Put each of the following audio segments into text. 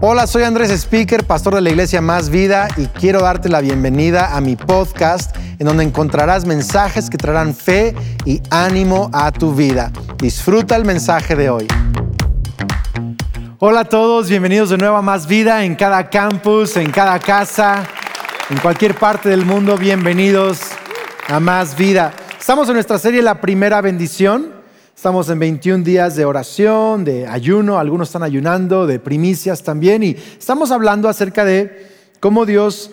Hola, soy Andrés Speaker, pastor de la Iglesia Más Vida, y quiero darte la bienvenida a mi podcast, en donde encontrarás mensajes que traerán fe y ánimo a tu vida. Disfruta el mensaje de hoy. Hola a todos, bienvenidos de nuevo a Más Vida, en cada campus, en cada casa, en cualquier parte del mundo. Bienvenidos a Más Vida. Estamos en nuestra serie La Primera Bendición. Estamos en 21 días de oración, de ayuno, algunos están ayunando, de primicias también. Y estamos hablando acerca de cómo Dios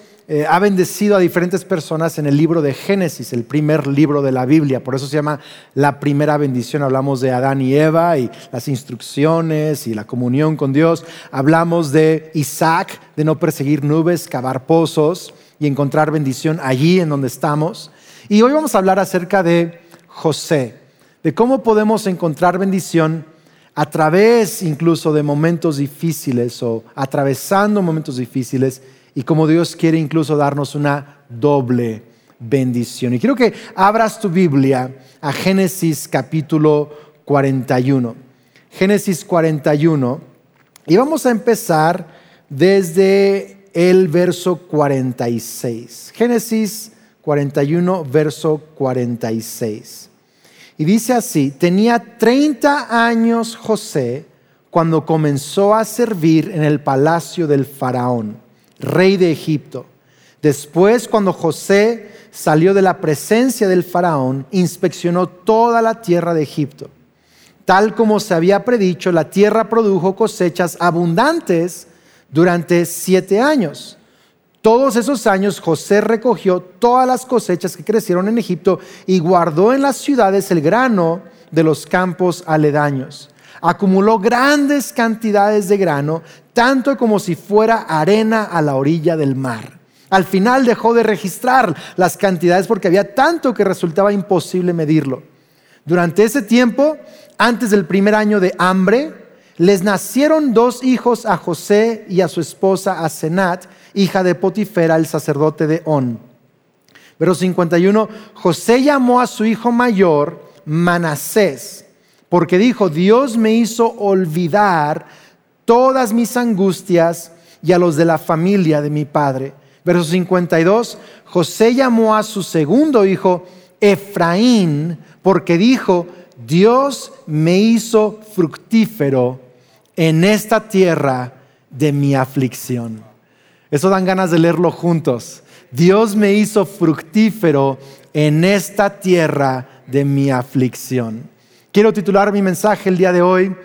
ha bendecido a diferentes personas en el libro de Génesis, el primer libro de la Biblia. Por eso se llama La Primera Bendición. Hablamos de Adán y Eva y las instrucciones y la comunión con Dios. Hablamos de Isaac, de no perseguir nubes, cavar pozos y encontrar bendición allí en donde estamos. Y hoy vamos a hablar acerca de José, de cómo podemos encontrar bendición a través incluso de momentos difíciles o atravesando momentos difíciles, y cómo Dios quiere incluso darnos una doble bendición. Y quiero que abras tu Biblia a Génesis capítulo 41. Génesis 41. Y vamos a empezar desde el verso 46. Génesis 41, verso 46. Y dice así: tenía 30 años José cuando comenzó a servir en el palacio del faraón, rey de Egipto. Después, cuando José salió de la presencia del faraón, inspeccionó toda la tierra de Egipto. Tal como se había predicho, la tierra produjo cosechas abundantes durante 7 años. Todos esos años José recogió todas las cosechas que crecieron en Egipto y guardó en las ciudades el grano de los campos aledaños. Acumuló grandes cantidades de grano, tanto como si fuera arena a la orilla del mar. Al final dejó de registrar las cantidades porque había tanto que resultaba imposible medirlo. Durante ese tiempo, antes del primer año de hambre, les nacieron 2 hijos a José y a su esposa Asenat, hija de Potifera, el sacerdote de On. Verso 51, José llamó a su hijo mayor Manasés, porque dijo: Dios me hizo olvidar todas mis angustias y a los de la familia de mi padre. Verso 52, José llamó a su segundo hijo Efraín, porque dijo: Dios me hizo fructífero en esta tierra de mi aflicción. Eso dan ganas de leerlo juntos. Dios me hizo fructífero en esta tierra de mi aflicción. Quiero titular mi mensaje el día de hoy: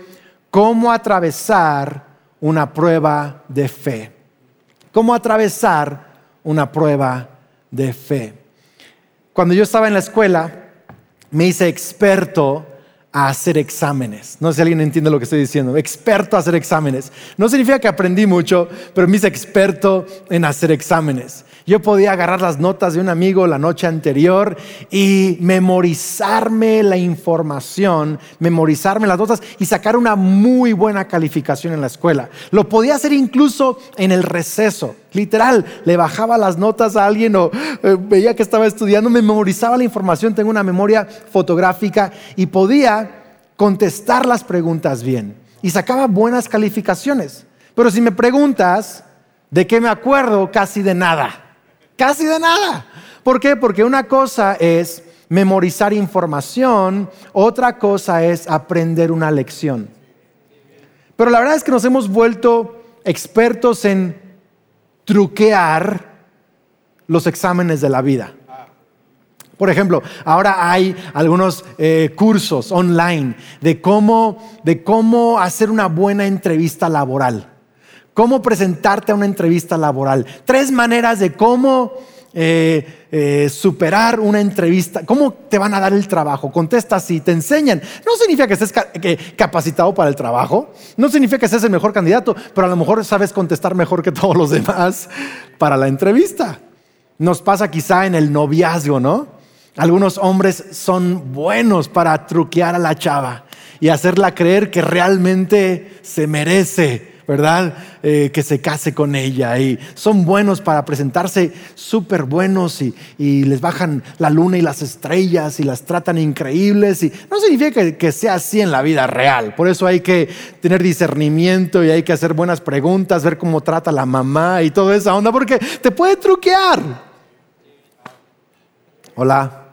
¿cómo atravesar una prueba de fe? ¿Cómo atravesar una prueba de fe? Cuando yo estaba en la escuela, me hice experto a hacer exámenes. No sé si alguien entiende lo que estoy diciendo. Experto a hacer exámenes. No significa que aprendí mucho, pero me hice experto en hacer exámenes. Yo podía agarrar las notas de un amigo la noche anterior y memorizarme la información, memorizarme las notas y sacar una muy buena calificación en la escuela. Lo podía hacer incluso en el receso. Literal, le bajaba las notas a alguien o veía que estaba estudiando, memorizaba la información, tengo una memoria fotográfica y podía contestar las preguntas bien y sacaba buenas calificaciones. Pero si me preguntas, ¿de qué me acuerdo? Casi de nada. Casi de nada. ¿Por qué? Porque una cosa es memorizar información, otra cosa es aprender una lección. Pero la verdad es que nos hemos vuelto expertos en truquear los exámenes de la vida. Por ejemplo, ahora hay algunos cursos online de cómo hacer una buena entrevista laboral, cómo presentarte a una entrevista laboral. 3 maneras de cómo superar una entrevista, cómo te van a dar el trabajo. Contesta así, te enseñan. No significa que estés capacitado para el trabajo, no significa que seas el mejor candidato, pero a lo mejor sabes contestar mejor que todos los demás para la entrevista. Nos pasa quizá en el noviazgo, ¿no? Algunos hombres son buenos para truquear a la chava y hacerla creer que realmente se merece, ¿verdad? Que se case con ella, y son buenos para presentarse, súper buenos, y les bajan la luna y las estrellas y las tratan increíbles, y no significa que sea así en la vida real. Por eso hay que tener discernimiento y hay que hacer buenas preguntas, ver cómo trata la mamá y toda esa onda, porque te puede truquear. Hola.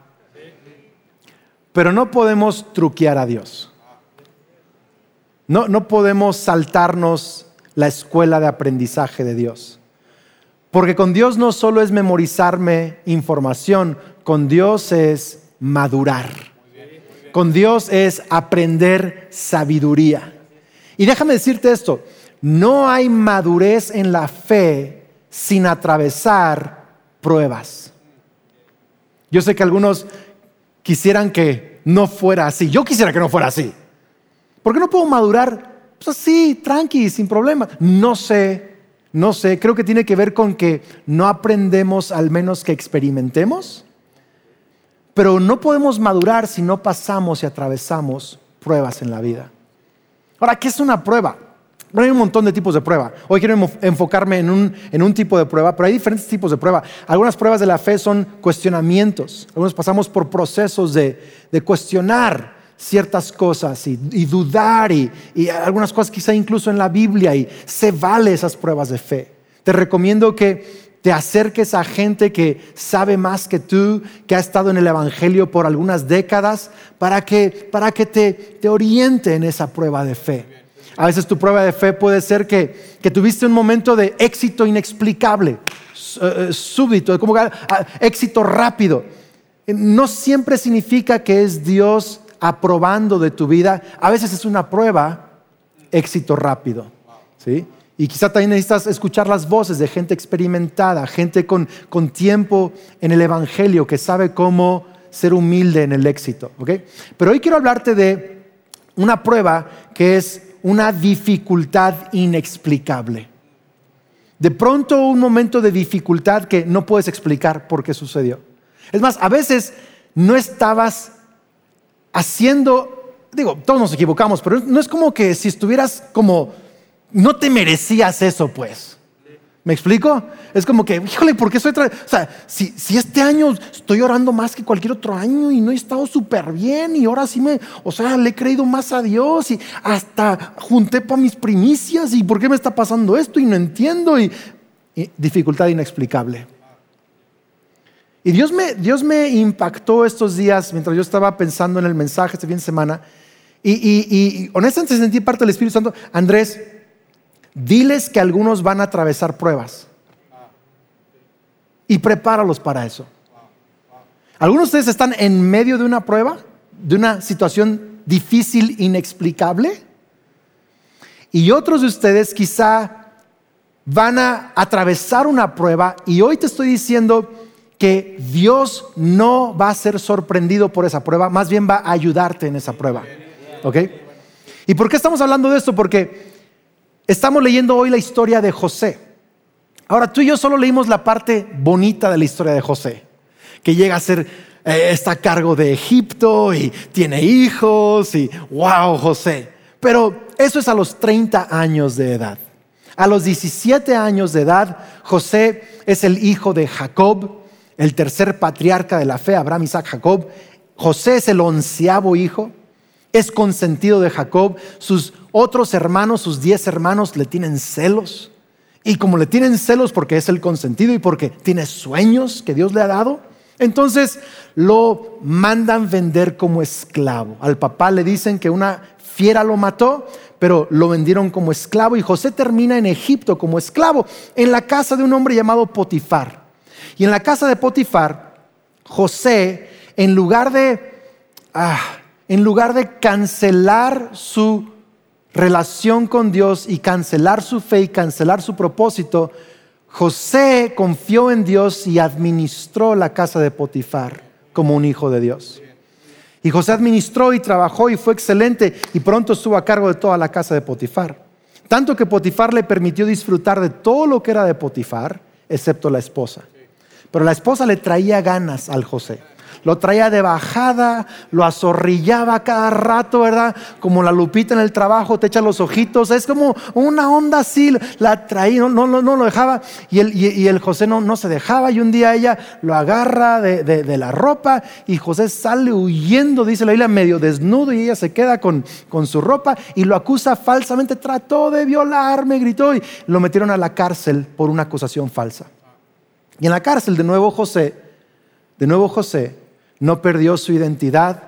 Pero no podemos truquear a Dios. No podemos saltarnos la escuela de aprendizaje de Dios. Porque con Dios no solo es memorizarme información, con Dios es madurar. Con Dios es aprender sabiduría. Y déjame decirte esto, no hay madurez en la fe sin atravesar pruebas. Yo sé que algunos quisieran que no fuera así. Yo quisiera que no fuera así. Porque no puedo madurar pues así, tranqui, sin problemas. No sé, creo que tiene que ver con que no aprendemos al menos que experimentemos, pero no podemos madurar si no pasamos y atravesamos pruebas en la vida. Ahora, ¿qué es una prueba? Bueno, hay un montón de tipos de prueba. Hoy quiero enfocarme en un tipo de prueba, pero hay diferentes tipos de prueba. Algunas pruebas de la fe son cuestionamientos. Algunos pasamos por procesos de cuestionar ciertas cosas y dudar y algunas cosas quizá incluso en la Biblia, y se vale esas pruebas de fe. Te recomiendo que te acerques a gente que sabe más que tú, que ha estado en el evangelio por algunas décadas, para que te oriente en esa prueba de fe. A veces tu prueba de fe puede ser que tuviste un momento de éxito inexplicable, súbito, como éxito rápido. No siempre significa que es Dios aprobando de tu vida. A veces es una prueba éxito rápido, ¿sí? Y quizá también necesitas escuchar las voces de gente experimentada, gente con tiempo en el evangelio, que sabe cómo ser humilde en el éxito, ¿okay? Pero hoy quiero hablarte de una prueba que es una dificultad inexplicable. De pronto, un momento de dificultad que no puedes explicar por qué sucedió. Es más, a veces no estabas haciendo, digo, todos nos equivocamos, pero no es como que si estuvieras como, no te merecías eso, pues. ¿Me explico? Es como que, híjole, ¿por qué o sea, si este año estoy orando más que cualquier otro año y no he estado súper bien, y ahora sí o sea, le he creído más a Dios y hasta junté para mis primicias, y ¿por qué me está pasando esto? Y no entiendo, y dificultad inexplicable. Y Dios me impactó estos días mientras yo estaba pensando en el mensaje este fin de semana. Y honestamente sentí parte del Espíritu Santo. Andrés, diles que algunos van a atravesar pruebas. Y prepáralos para eso. Algunos de ustedes están en medio de una prueba, de una situación difícil, inexplicable. Y otros de ustedes quizá van a atravesar una prueba. Y hoy te estoy diciendo que Dios no va a ser sorprendido por esa prueba, más bien va a ayudarte en esa prueba, ¿ok? ¿Y por qué estamos hablando de esto? Porque estamos leyendo hoy la historia de José. Ahora, tú y yo solo leímos la parte bonita de la historia de José, que llega a ser, está a cargo de Egipto y tiene hijos y wow, José. Pero eso es a los 30 años de edad. A los 17 años de edad, José es el hijo de Jacob, el tercer patriarca de la fe, Abraham, Isaac, Jacob. José es el 11avo hijo, es consentido de Jacob. Sus otros hermanos, sus 10 hermanos, le tienen celos. Y como le tienen celos porque es el consentido y porque tiene sueños que Dios le ha dado, entonces lo mandan vender como esclavo. Al papá le dicen que una fiera lo mató, pero lo vendieron como esclavo, y José termina en Egipto como esclavo, en la casa de un hombre llamado Potifar. Y en la casa de Potifar, José, en lugar de cancelar su relación con Dios y cancelar su fe y cancelar su propósito, José confió en Dios y administró la casa de Potifar como un hijo de Dios. Y José administró y trabajó y fue excelente, y pronto estuvo a cargo de toda la casa de Potifar. Tanto que Potifar le permitió disfrutar de todo lo que era de Potifar, excepto la esposa. Pero la esposa le traía ganas al José. Lo traía de bajada, lo azorrillaba cada rato, ¿verdad? Como la Lupita en el trabajo, te echa los ojitos. Es como una onda así, la traía, no lo dejaba. Y el José no se dejaba. Y un día ella lo agarra de la ropa y José sale huyendo, dice la Biblia, medio desnudo, y ella se queda con su ropa y lo acusa falsamente. Trató de violarme, gritó, y lo metieron a la cárcel por una acusación falsa. Y en la cárcel de nuevo José no perdió su identidad,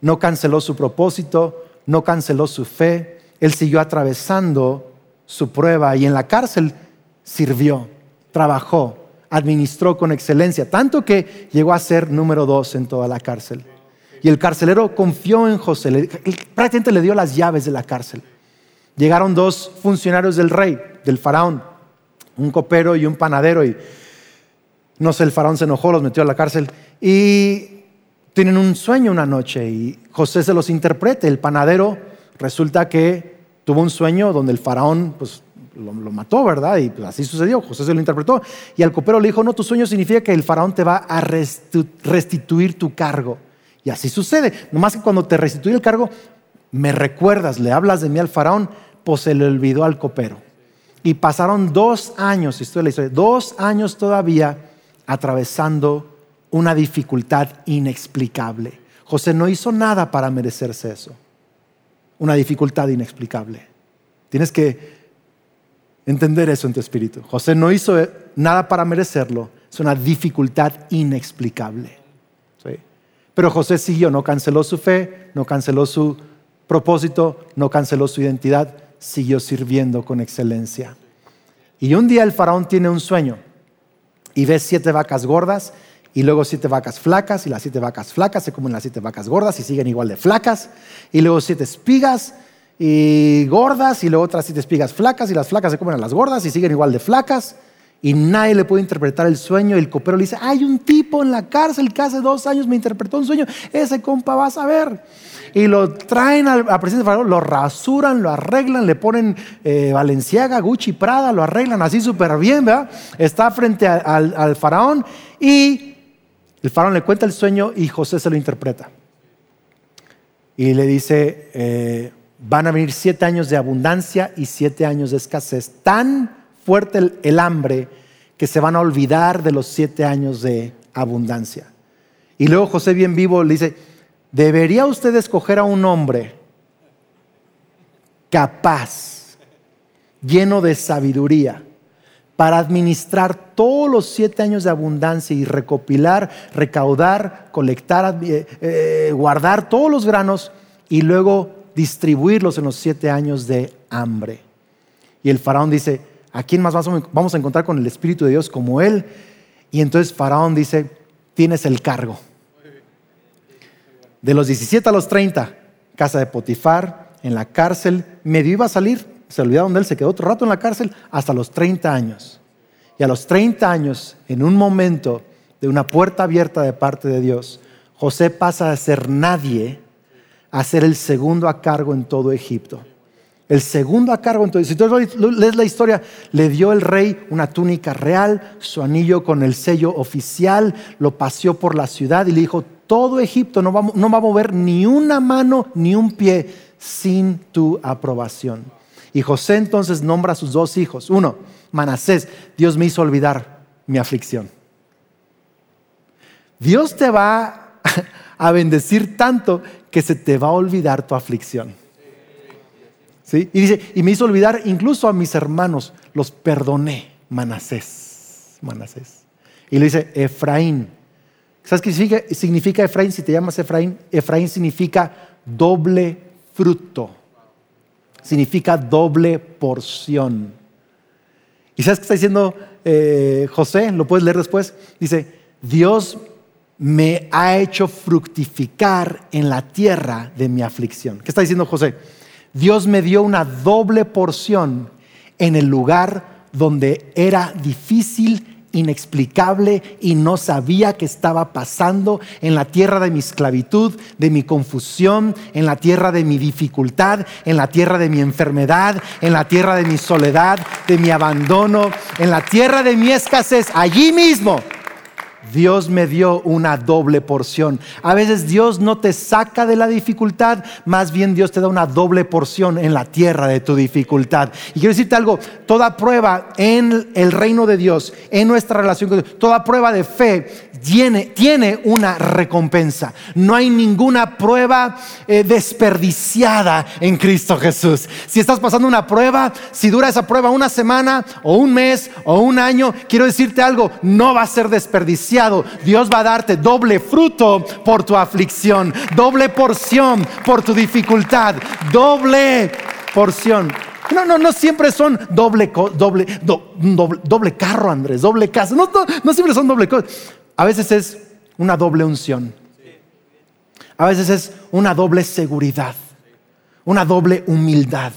no canceló su propósito, no canceló su fe. Él siguió atravesando su prueba y en la cárcel sirvió, trabajó, administró con excelencia, tanto que llegó a ser número 2 en toda la cárcel. Y el carcelero confió en José, prácticamente le dio las llaves de la cárcel. Llegaron 2 funcionarios del rey, del faraón, un copero y un panadero, y no sé, el faraón se enojó, los metió a la cárcel y tienen un sueño una noche y José se los interpreta. El panadero resulta que tuvo un sueño donde el faraón pues lo mató, ¿verdad? Y pues, así sucedió, José se lo interpretó. Y al copero le dijo, no, tu sueño significa que el faraón te va a restituir tu cargo. Y así sucede, nomás que cuando te restituye el cargo, me recuerdas, le hablas de mí al faraón, pues se le olvidó al copero. Y pasaron 2 años, esto es la historia, 2 años todavía atravesando una dificultad inexplicable. José no hizo nada para merecerse eso. Una dificultad inexplicable. Tienes que entender eso en tu espíritu. José no hizo nada para merecerlo. Es una dificultad inexplicable. ¿Sí? Pero José siguió, no canceló su fe, no canceló su propósito, no canceló su identidad, siguió sirviendo con excelencia. Y un día el faraón tiene un sueño y ve 7 vacas gordas y luego 7 vacas flacas, y las 7 vacas flacas se comen las 7 vacas gordas y siguen igual de flacas, y luego 7 espigas y gordas, y luego otras 7 espigas flacas, y las flacas se comen a las gordas y siguen igual de flacas. Y nadie le puede interpretar el sueño. El copero le dice, hay un tipo en la cárcel que hace 2 años me interpretó un sueño. Ese compa vas a ver. Y lo traen al presidente del faraón, lo rasuran, lo arreglan, le ponen Balenciaga, Gucci, Prada, lo arreglan así súper bien, ¿verdad? Está frente al faraón y el faraón le cuenta el sueño y José se lo interpreta. Y le dice, van a venir 7 años de abundancia y 7 años de escasez. Tan fuerte el hambre que se van a olvidar de los 7 años de abundancia. Y luego José, bien vivo, le dice, debería usted escoger a un hombre capaz, lleno de sabiduría, para administrar todos los 7 años de abundancia y recopilar, recaudar, colectar, guardar todos los granos y luego distribuirlos en los 7 años de hambre. Y el faraón dice, ¿a quién más vamos a encontrar con el Espíritu de Dios como él? Y entonces faraón dice, tienes el cargo. De los 17 a los 30, casa de Potifar, en la cárcel, medio iba a salir, se olvidaron de él, se quedó otro rato en la cárcel, hasta los 30 años. Y a los 30 años, en un momento de una puerta abierta de parte de Dios, José pasa de ser nadie a ser el segundo a cargo en todo Egipto. El segundo a cargo. Entonces, si tú lees la historia, le dio el rey una túnica real, su anillo con el sello oficial, lo paseó por la ciudad y le dijo, todo Egipto no va a mover ni una mano ni un pie sin tu aprobación. Y José entonces nombra a sus 2 hijos. Uno, Manasés, Dios me hizo olvidar mi aflicción. Dios te va a bendecir tanto que se te va a olvidar tu aflicción. ¿Sí? Y dice, y me hizo olvidar incluso a mis hermanos, los perdoné, Manasés. Y le dice, Efraín. ¿Sabes qué significa Efraín? Si te llamas Efraín, Efraín significa doble fruto, significa doble porción. ¿Y sabes qué está diciendo José? Lo puedes leer después. Dice, Dios me ha hecho fructificar en la tierra de mi aflicción. ¿Qué está diciendo José? Dios me dio una doble porción en el lugar donde era difícil, inexplicable y no sabía qué estaba pasando, en la tierra de mi esclavitud, de mi confusión, en la tierra de mi dificultad, en la tierra de mi enfermedad, en la tierra de mi soledad, de mi abandono, en la tierra de mi escasez. Allí mismo Dios me dio una doble porción. A veces Dios no te saca de la dificultad, más bien Dios te da una doble porción en la tierra de tu dificultad. Y quiero decirte algo, toda prueba en el reino de Dios, en nuestra relación con Dios, toda prueba de fe tiene una recompensa. No hay ninguna prueba desperdiciada en Cristo Jesús. Si estás pasando una prueba, si dura esa prueba una semana o un mes o un año, quiero decirte algo, no va a ser desperdiciado. Dios va a darte doble fruto por tu aflicción, doble porción por tu dificultad, doble porción. No siempre son doble carro, Andrés, doble casa. No siempre son doble cosa. A veces es una doble unción. A veces es una doble seguridad, una doble humildad.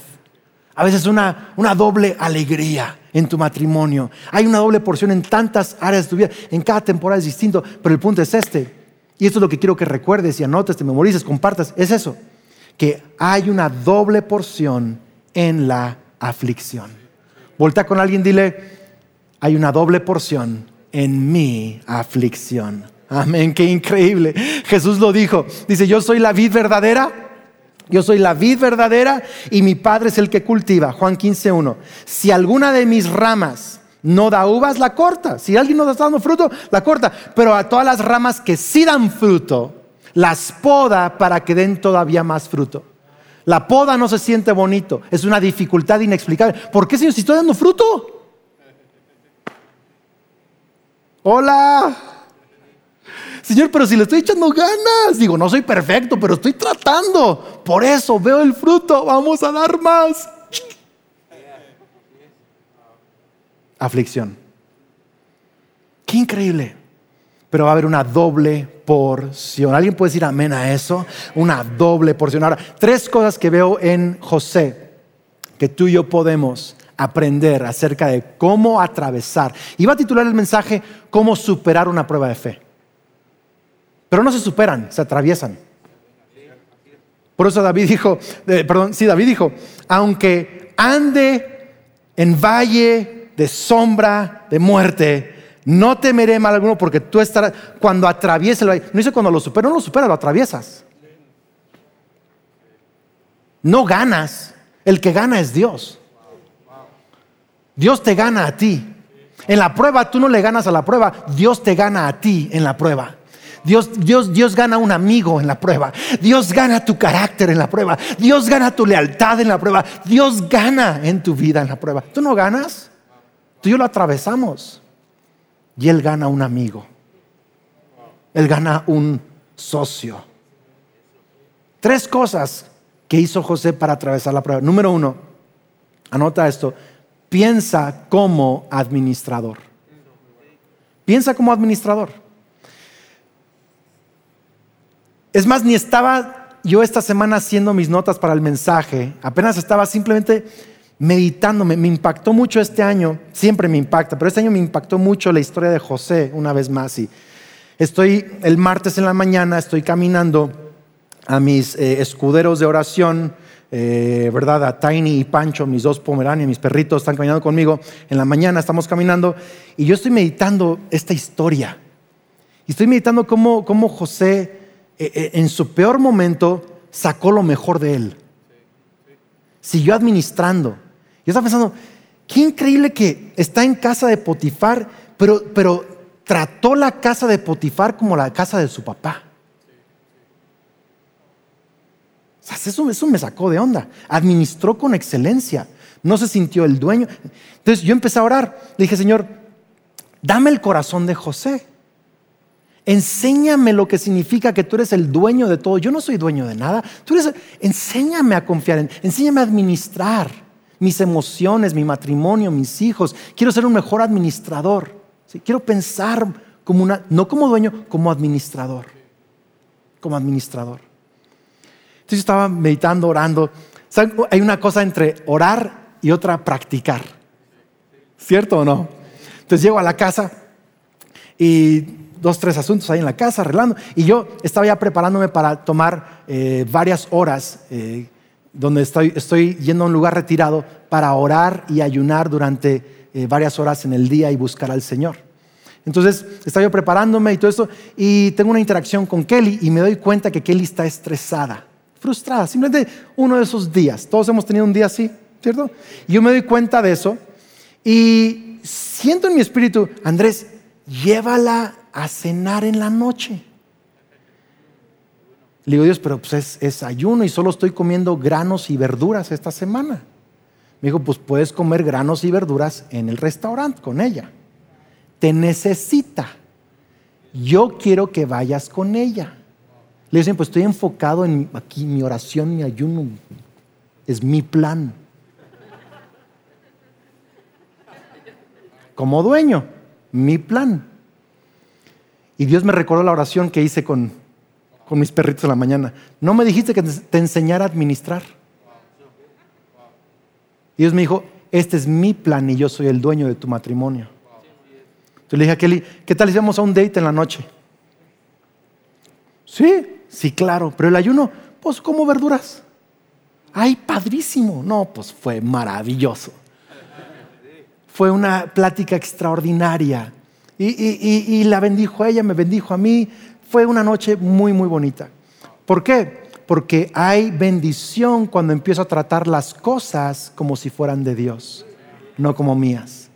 A veces una doble alegría en tu matrimonio. Hay una doble porción en tantas áreas de tu vida. En cada temporada es distinto, pero el punto es este. Y esto es lo que quiero que recuerdes y anotes, te memorices, compartas. Es eso, que hay una doble porción en la aflicción. Voltea con alguien, dile, hay una doble porción en mi aflicción. Amén, qué increíble. Jesús lo dijo. Dice, yo soy la vid verdadera. Yo soy la vid verdadera y mi Padre es el que cultiva. Juan 15:1. Si alguna de mis ramas no da uvas, la corta. Si alguien no está dando fruto, la corta. Pero a todas las ramas que sí dan fruto, las poda para que den todavía más fruto. La poda no se siente bonito. Es una dificultad inexplicable. ¿Por qué, Señor, si estoy dando fruto? Hola. Señor, pero si le estoy echando ganas. Digo, no soy perfecto, pero estoy tratando. Por eso veo el fruto. Vamos a dar más. Aflicción. Qué increíble. Pero va a haber una doble porción. ¿Alguien puede decir amén a eso? Una doble porción. Ahora, 3 cosas que veo en José que tú y yo podemos aprender acerca de cómo atravesar. Iba a titular el mensaje, ¿cómo superar una prueba de fe? Pero no se superan, se atraviesan. Por eso David dijo, aunque ande en valle de sombra de muerte, no temeré mal alguno, porque tú estarás. Cuando atraviesa el valle, no dice cuando lo supera, no lo supera, lo atraviesas. No ganas, el que gana es Dios. Dios te gana a ti. En la prueba tú no le ganas a la prueba, Dios te gana a ti en la prueba. Dios gana un amigo en la prueba. Dios gana tu carácter en la prueba. Dios gana tu lealtad en la prueba. Dios gana en tu vida en la prueba. Tú no ganas. Tú y yo lo atravesamos. Y Él gana un amigo. Él gana un socio. 3 cosas que hizo José para atravesar la prueba. Número 1, anota esto. Piensa como administrador. Piensa como administrador. Es más, ni estaba yo esta semana haciendo mis notas para el mensaje. Apenas estaba simplemente meditando. Me impactó mucho este año. Siempre me impacta, pero este año me impactó mucho la historia de José una vez más. Y estoy el martes en la mañana, estoy caminando a mis escuderos de oración, ¿verdad? A Tiny y Pancho, mis 2 pomeranias, mis perritos, están caminando conmigo. En la mañana estamos caminando y yo estoy meditando esta historia. Y estoy meditando cómo José, en su peor momento, sacó lo mejor de él. Siguió administrando. Yo estaba pensando, qué increíble que está en casa de Potifar, pero trató la casa de Potifar como la casa de su papá. O sea, eso me sacó de onda. Administró con excelencia. No se sintió el dueño. Entonces yo empecé a orar. Le dije, Señor, dame el corazón de José. Enséñame lo que significa que tú eres el dueño de todo. Yo no soy dueño de nada. Enséñame a confiar, enséñame a administrar mis emociones, mi matrimonio, mis hijos. Quiero ser un mejor administrador. ¿Sí? Quiero pensar no como dueño, como administrador. Como administrador. Entonces yo estaba meditando, orando. ¿Saben? Hay una cosa entre orar y otra practicar. ¿Cierto o no? Entonces llego a la casa y 2-3 asuntos ahí en la casa arreglando, y yo estaba ya preparándome para tomar varias horas donde estoy yendo a un lugar retirado para orar y ayunar durante varias horas en el día y buscar al Señor. Entonces estaba yo preparándome y todo esto, y tengo una interacción con Kelly y me doy cuenta que Kelly está estresada, frustrada, simplemente uno de esos días. Todos hemos tenido un día así, ¿cierto? Y yo me doy cuenta de eso y siento en mi espíritu, Andrés, llévala a cenar en la noche. Le digo, Dios, pero pues es ayuno y solo estoy comiendo granos y verduras esta semana. Me dijo, pues puedes comer granos y verduras en el restaurante con ella. Te necesita. Yo quiero que vayas con ella. Le dicen, pues estoy enfocado en aquí, mi oración, mi ayuno. Es mi plan. Como dueño, mi plan. Y Dios me recordó la oración que hice con mis perritos en la mañana. No me dijiste que te enseñara a administrar. Dios me dijo, este es mi plan y yo soy el dueño de tu matrimonio. Entonces le dije a Kelly, ¿qué tal si vamos a un date en la noche? Sí, claro, pero el ayuno, pues como verduras. ¡Ay, padrísimo! No, pues fue maravilloso. Fue una plática extraordinaria. Y la bendijo a ella, me bendijo a mí. Fue una noche muy, muy bonita. ¿Por qué? Porque hay bendición cuando empiezo a tratar las cosas como si fueran de Dios, no como mías.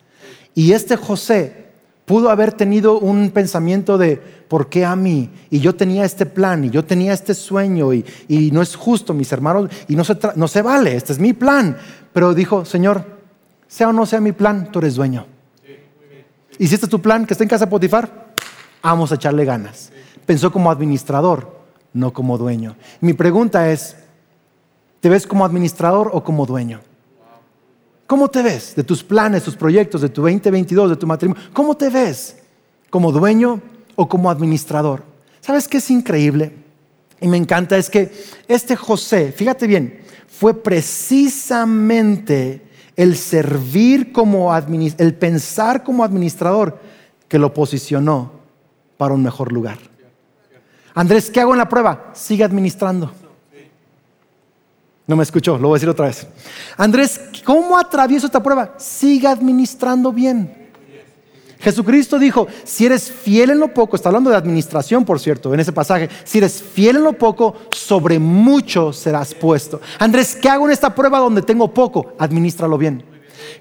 Y este José pudo haber tenido un pensamiento de ¿por qué a mí? Y yo tenía este plan y yo tenía este sueño y no es justo, mis hermanos, y no se vale, este es mi plan. Pero dijo, Señor, sea o no sea mi plan, tú eres dueño. Y si este es tu plan, que está en casa de Potifar, vamos a echarle ganas. Pensó como administrador, no como dueño. Mi pregunta es, ¿te ves como administrador o como dueño? ¿Cómo te ves de tus planes, tus proyectos, de tu 2022, de tu matrimonio? ¿Cómo te ves? ¿Como dueño o como administrador? ¿Sabes qué es increíble? Y me encanta, es que este José, fíjate bien, fue precisamente el servir como administrador, el pensar como administrador que lo posicionó para un mejor lugar. Andrés, ¿qué hago en la prueba? Sigue administrando. No me escuchó, lo voy a decir otra vez. Andrés, ¿cómo atravieso esta prueba? Sigue administrando bien. Jesucristo dijo, si eres fiel en lo poco, está hablando de administración, por cierto, en ese pasaje, si eres fiel en lo poco, sobre mucho serás puesto. Andrés, ¿qué hago en esta prueba donde tengo poco? Administralo bien.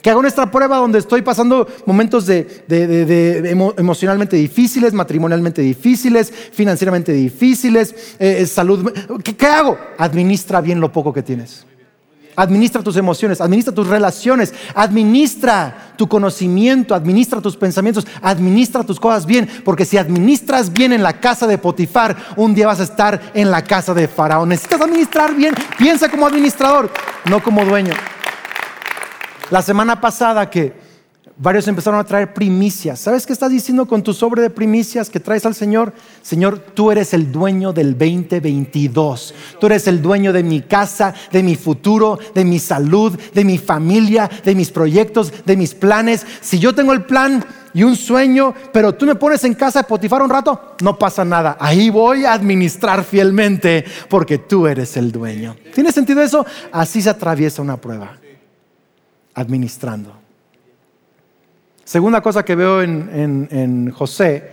¿Qué hago en esta prueba donde estoy pasando momentos emocionalmente difíciles, matrimonialmente difíciles, financieramente difíciles, salud? ¿Qué hago? Administra bien lo poco que tienes. Administra tus emociones, administra tus relaciones, administra tu conocimiento, administra tus pensamientos, administra tus cosas bien, porque si administras bien en la casa de Potifar, un día vas a estar en la casa de Faraón. Necesitas administrar bien, piensa como administrador, no como dueño. La semana pasada que varios empezaron a traer primicias. ¿Sabes qué estás diciendo con tu sobre de primicias que traes al Señor? Señor, tú eres el dueño del 2022. Tú eres el dueño de mi casa, de mi futuro, de mi salud, de mi familia, de mis proyectos, de mis planes. Si yo tengo el plan y un sueño, pero tú me pones en casa de Potifar un rato, no pasa nada. Ahí voy a administrar fielmente porque tú eres el dueño. ¿Tiene sentido eso? Así se atraviesa una prueba. Administrando. Segunda cosa que veo en José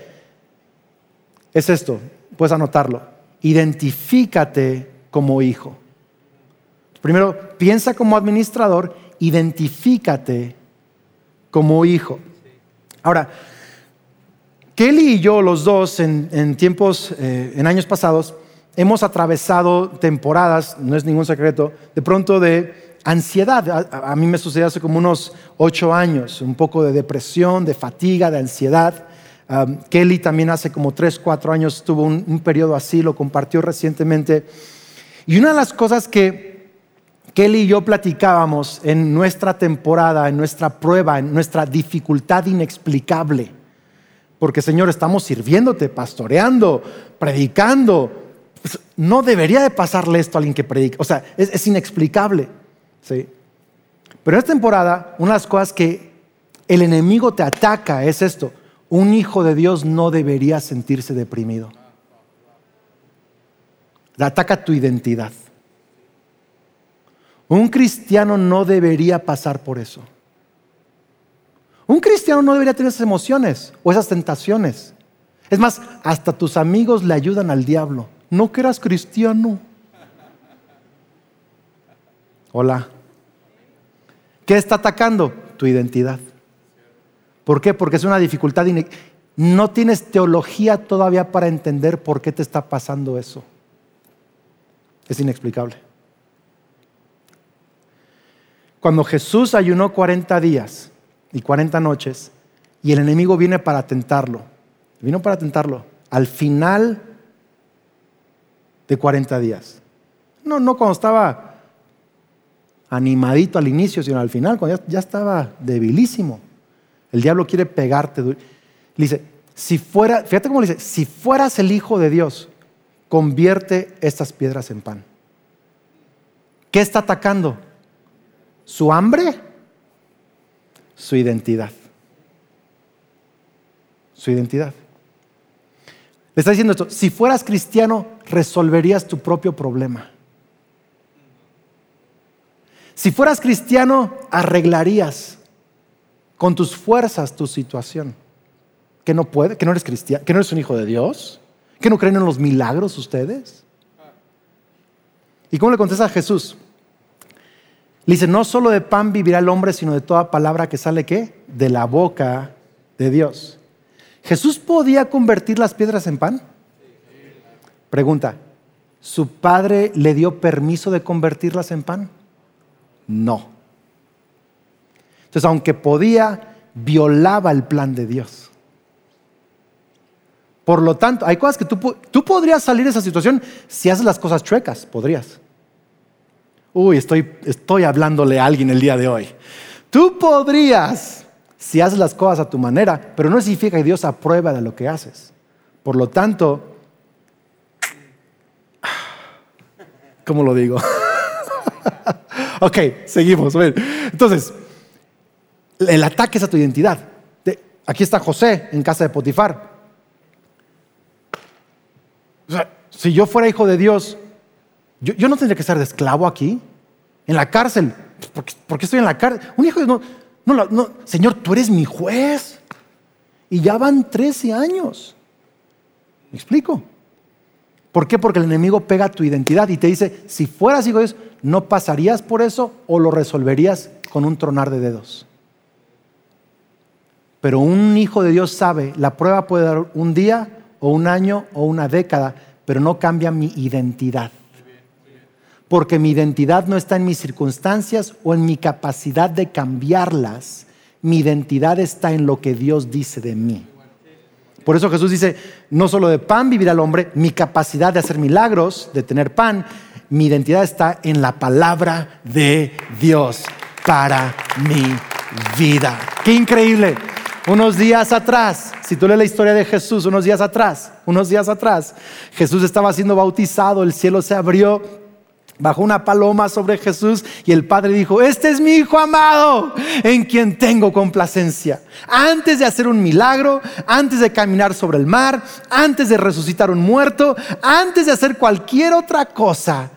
es esto, puedes anotarlo: identifícate como hijo. Primero, piensa como administrador, identifícate como hijo. Ahora, Kelly y yo, los dos, en años pasados, hemos atravesado temporadas, no es ningún secreto, de pronto de ansiedad. A mí me sucedió hace como unos 8 años, un poco de depresión, de fatiga, de ansiedad. Kelly también hace como 3-4 años tuvo un periodo así, lo compartió recientemente. Y una de las cosas que Kelly y yo platicábamos en nuestra temporada, en nuestra prueba, en nuestra dificultad inexplicable, porque Señor, estamos sirviéndote, pastoreando, predicando, pues no debería de pasarle esto a alguien que predica, o sea, es inexplicable. Sí. Pero en esta temporada, una de las cosas que el enemigo te ataca es esto: un hijo de Dios no debería sentirse deprimido. Ataca tu identidad. Un cristiano no debería pasar por eso. Un cristiano no debería tener esas emociones o esas tentaciones. Es más, hasta tus amigos le ayudan al diablo. No que eras cristiano. Hola. ¿Qué está atacando? Tu identidad. ¿Por qué? Porque es una dificultad. No tienes teología todavía para entender por qué te está pasando eso. Es inexplicable. Cuando Jesús ayunó 40 días y 40 noches y el enemigo viene para tentarlo, al final de 40 días. No cuando estaba animadito al inicio, sino al final, cuando ya estaba debilísimo. El diablo quiere pegarte. Le dice, fíjate cómo le dice, si fueras el Hijo de Dios, convierte estas piedras en pan. ¿Qué está atacando? ¿Su hambre? Su identidad. Su identidad. Le está diciendo esto, si fueras cristiano, resolverías tu propio problema. Si fueras cristiano, arreglarías con tus fuerzas tu situación. ¿Que no puede? ¿Que no eres cristiano? ¿Que no eres un hijo de Dios? ¿Que no creen en los milagros ustedes? ¿Y cómo le contesta a Jesús? Le dice, no solo de pan vivirá el hombre, sino de toda palabra que sale, ¿qué? De la boca de Dios. ¿Jesús podía convertir las piedras en pan? Pregunta, ¿su padre le dio permiso de convertirlas en pan? No. Entonces, aunque podía, violaba el plan de Dios. Por lo tanto, hay cosas que tú podrías salir de esa situación si haces las cosas chuecas, podrías. Uy, estoy hablándole a alguien el día de hoy. Tú podrías, si haces las cosas a tu manera, pero no significa que Dios aprueba de lo que haces. Por lo tanto, ¿cómo lo digo? Ok, seguimos. Entonces, el ataque es a tu identidad. Aquí está José en casa de Potifar. O sea, si yo fuera hijo de Dios, yo no tendría que estar de esclavo aquí, en la cárcel. ¿Por qué estoy en la cárcel? Un hijo de Dios, no, Señor, tú eres mi juez. Y ya van 13 años. ¿Me explico? ¿Por qué? Porque el enemigo pega tu identidad y te dice, si fueras hijo de Dios, no pasarías por eso o lo resolverías con un tronar de dedos. Pero un hijo de Dios sabe, la prueba puede dar un día, o un año, o una década, pero no cambia mi identidad. Porque mi identidad no está en mis circunstancias o en mi capacidad de cambiarlas. Mi identidad está en lo que Dios dice de mí. Por eso Jesús dice, no solo de pan vivirá el hombre, mi capacidad de hacer milagros, de tener pan, mi identidad está en la palabra de Dios para mi vida. ¡Qué increíble! Unos días atrás, si tú lees la historia de Jesús, unos días atrás, Jesús estaba siendo bautizado, el cielo se abrió, bajó una paloma sobre Jesús y el Padre dijo, este es mi Hijo amado, en quien tengo complacencia. Antes de hacer un milagro, antes de caminar sobre el mar, antes de resucitar un muerto, antes de hacer cualquier otra cosa,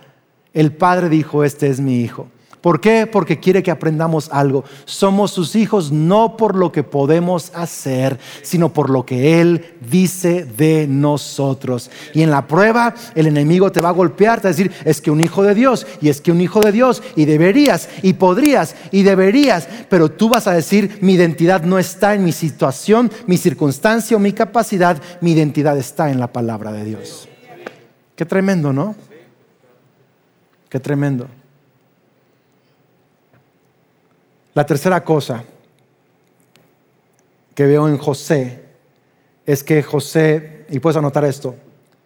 el Padre dijo, este es mi Hijo. ¿Por qué? Porque quiere que aprendamos algo. Somos sus hijos no por lo que podemos hacer, sino por lo que Él dice de nosotros. Y en la prueba, el enemigo te va a golpear, te va a decir, es que un hijo de Dios, y es que un hijo de Dios, y deberías, y podrías, y deberías. Pero tú vas a decir, mi identidad no está en mi situación, mi circunstancia o mi capacidad. Mi identidad está en la palabra de Dios. Qué tremendo, ¿no? Qué tremendo. La tercera cosa que veo en José es que José, y puedes anotar esto,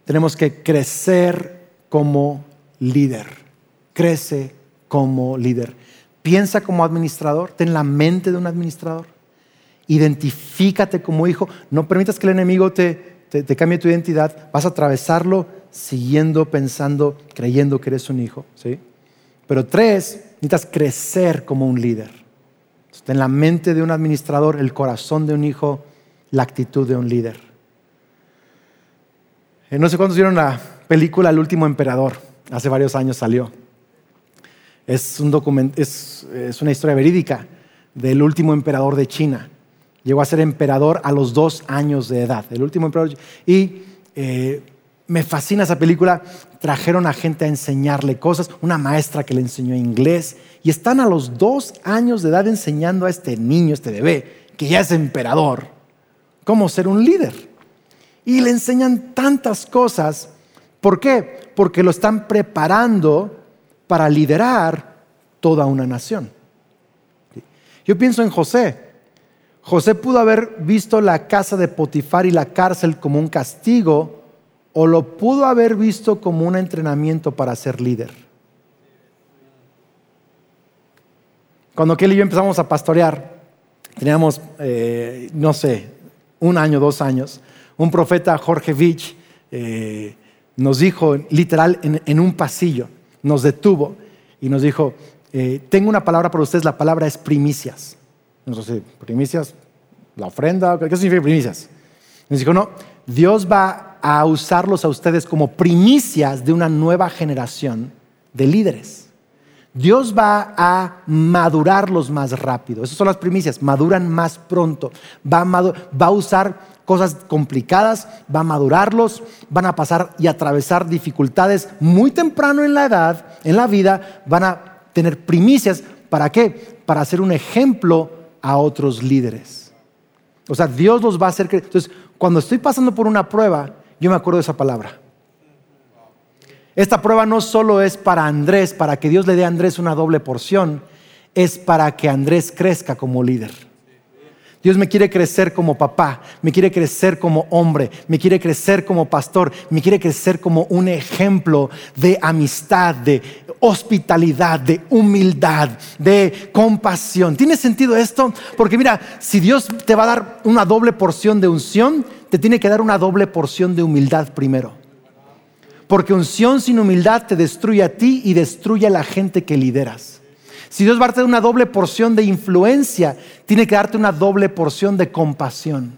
tenemos que crecer como líder. Crece como líder. Piensa como administrador, ten la mente de un administrador. Identifícate como hijo. No permitas que el enemigo te cambie tu identidad. Vas a atravesarlo siguiendo, pensando, creyendo que eres un hijo, ¿sí? Pero 3, necesitas crecer como un líder. En la mente de un administrador, el corazón de un hijo, la actitud de un líder. No sé cuántos vieron la película El Último Emperador. Hace varios años salió. Es una historia verídica del último emperador de China. Llegó a ser emperador a los 2 años de edad, el último emperador. Y me fascina esa película. Trajeron a gente a enseñarle cosas, una maestra que le enseñó inglés, y están a los 2 años de edad enseñando a este niño, este bebé, que ya es emperador, cómo ser un líder. Y le enseñan tantas cosas. ¿Por qué? Porque lo están preparando para liderar toda una nación. Yo pienso en José. José pudo haber visto la casa de Potifar y la cárcel como un castigo, o lo pudo haber visto como un entrenamiento para ser líder. Cuando Kelly y yo empezamos a pastorear, teníamos, 1 año, 2 años, un profeta, Jorge Vich, nos dijo, literal, en un pasillo, nos detuvo y nos dijo, tengo una palabra para ustedes, la palabra es primicias. Nosotros, primicias, la ofrenda, ¿qué significa primicias? Nos dijo, no, Dios va a usarlos a ustedes como primicias de una nueva generación de líderes. Dios va a madurarlos más rápido. Esas son las primicias, maduran más pronto. Va a usar cosas complicadas, va a madurarlos, van a pasar y atravesar dificultades muy temprano en la edad, en la vida, van a tener primicias. ¿Para qué? Para ser un ejemplo a otros líderes. O sea, Dios los va a hacer creer. Entonces, cuando estoy pasando por una prueba, yo me acuerdo de esa palabra. Esta prueba no solo es para Andrés, para que Dios le dé a Andrés una doble porción, es para que Andrés crezca como líder. Dios me quiere crecer como papá, me quiere crecer como hombre, me quiere crecer como pastor, me quiere crecer como un ejemplo de amistad, de hospitalidad, de humildad, de compasión. ¿Tiene sentido esto? Porque mira, si Dios te va a dar una doble porción de unción, te tiene que dar una doble porción de humildad primero. Porque unción sin humildad te destruye a ti y destruye a la gente que lideras. Si Dios va a darte una doble porción de influencia, tiene que darte una doble porción de compasión.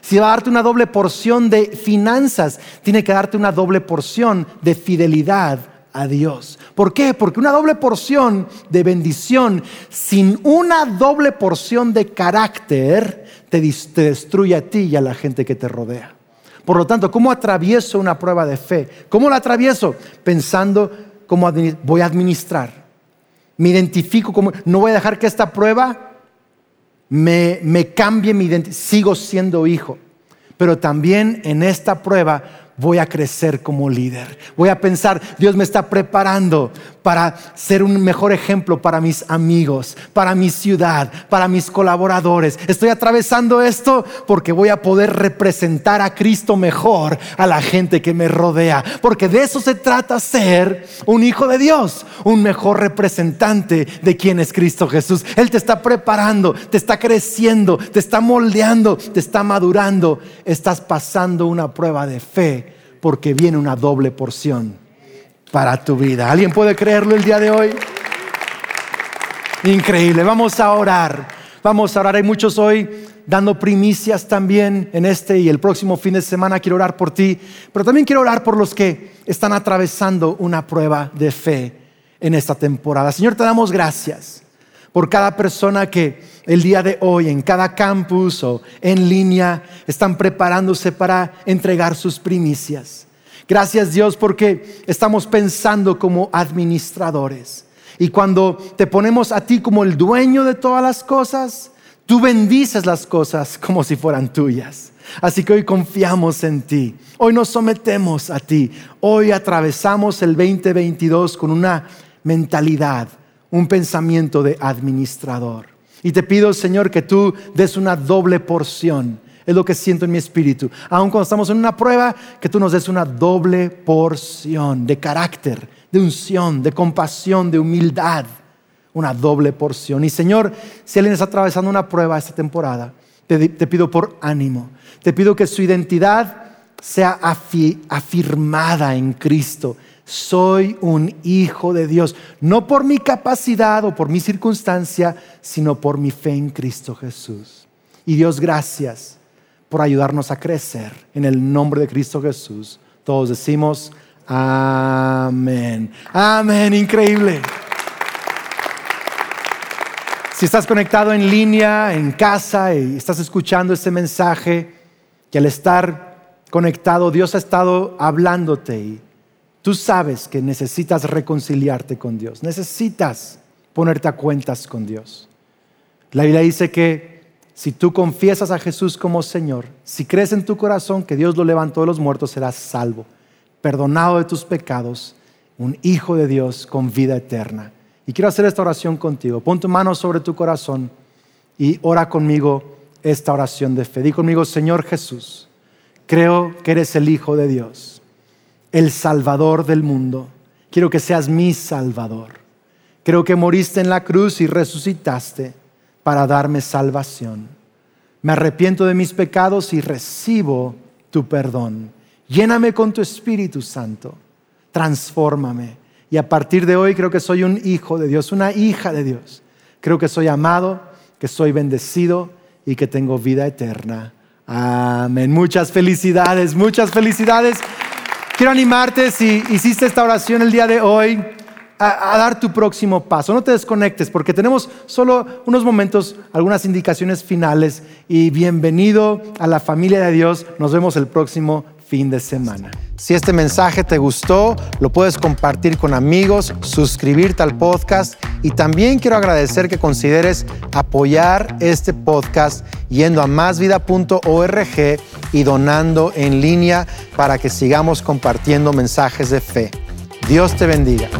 Si va a darte una doble porción de finanzas, tiene que darte una doble porción de fidelidad a Dios. ¿Por qué? Porque una doble porción de bendición sin una doble porción de carácter te destruye a ti y a la gente que te rodea. Por lo tanto, ¿cómo atravieso una prueba de fe? ¿Cómo la atravieso? Pensando cómo voy a administrar. Me identifico como, no voy a dejar que esta prueba me cambie mi identidad. Sigo siendo hijo, pero también en esta prueba voy a crecer como líder. Voy a pensar, Dios me está preparando para ser un mejor ejemplo para mis amigos, para mi ciudad, para mis colaboradores. Estoy atravesando esto porque voy a poder representar a Cristo mejor a la gente que me rodea. Porque de eso se trata ser un hijo de Dios, un mejor representante de quien es Cristo Jesús. Él te está preparando, te está creciendo, te está moldeando, te está madurando. Estás pasando una prueba de fe porque viene una doble porción para tu vida. ¿Alguien puede creerlo el día de hoy? Increíble. Vamos a orar. Vamos a orar. Hay muchos hoy dando primicias también en este y el próximo fin de semana. Quiero orar por ti, pero también quiero orar por los que están atravesando una prueba de fe en esta temporada. Señor, te damos gracias por cada persona que el día de hoy en cada campus o en línea están preparándose para entregar sus primicias. Gracias, Dios, porque estamos pensando como administradores. Y cuando te ponemos a ti como el dueño de todas las cosas, tú bendices las cosas como si fueran tuyas. Así que hoy confiamos en ti. Hoy nos sometemos a ti. Hoy atravesamos el 2022 con una mentalidad, un pensamiento de administrador. Y te pido, Señor, que tú des una doble porción. Es lo que siento en mi espíritu. Aun cuando estamos en una prueba, que tú nos des una doble porción de carácter, de unción, de compasión, de humildad. Una doble porción. Y Señor, si alguien está atravesando una prueba esta temporada, te pido por ánimo. Te pido que su identidad sea afirmada en Cristo. Soy un hijo de Dios, no por mi capacidad o por mi circunstancia, sino por mi fe en Cristo Jesús. Y Dios, gracias por ayudarnos a crecer en el nombre de Cristo Jesús. Todos decimos amén. Amén, increíble. Si estás conectado en línea, en casa, y estás escuchando este mensaje, que al estar conectado Dios ha estado hablándote y tú sabes que necesitas reconciliarte con Dios, necesitas ponerte a cuentas con Dios. La Biblia dice que si tú confiesas a Jesús como Señor, si crees en tu corazón que Dios lo levantó de los muertos, serás salvo, perdonado de tus pecados, un hijo de Dios con vida eterna. Y quiero hacer esta oración contigo. Pon tu mano sobre tu corazón y ora conmigo esta oración de fe. Di conmigo: Señor Jesús, creo que eres el Hijo de Dios, el Salvador del mundo. Quiero que seas mi Salvador. Creo que moriste en la cruz y resucitaste para darme salvación. Me arrepiento de mis pecados y recibo tu perdón. Lléname con tu Espíritu Santo. Transfórmame. Y a partir de hoy creo que soy un hijo de Dios, una hija de Dios. Creo que soy amado, que soy bendecido y que tengo vida eterna. Amén. Muchas felicidades, muchas felicidades. Quiero animarte, si hiciste esta oración el día de hoy, a dar tu próximo paso. No te desconectes, porque tenemos solo unos momentos, algunas indicaciones finales. Y bienvenido a la familia de Dios. Nos vemos el próximo fin de semana. Si este mensaje te gustó, lo puedes compartir con amigos, suscribirte al podcast, y también quiero agradecer que consideres apoyar este podcast yendo a másvida.org y donando en línea para que sigamos compartiendo mensajes de fe. Dios te bendiga.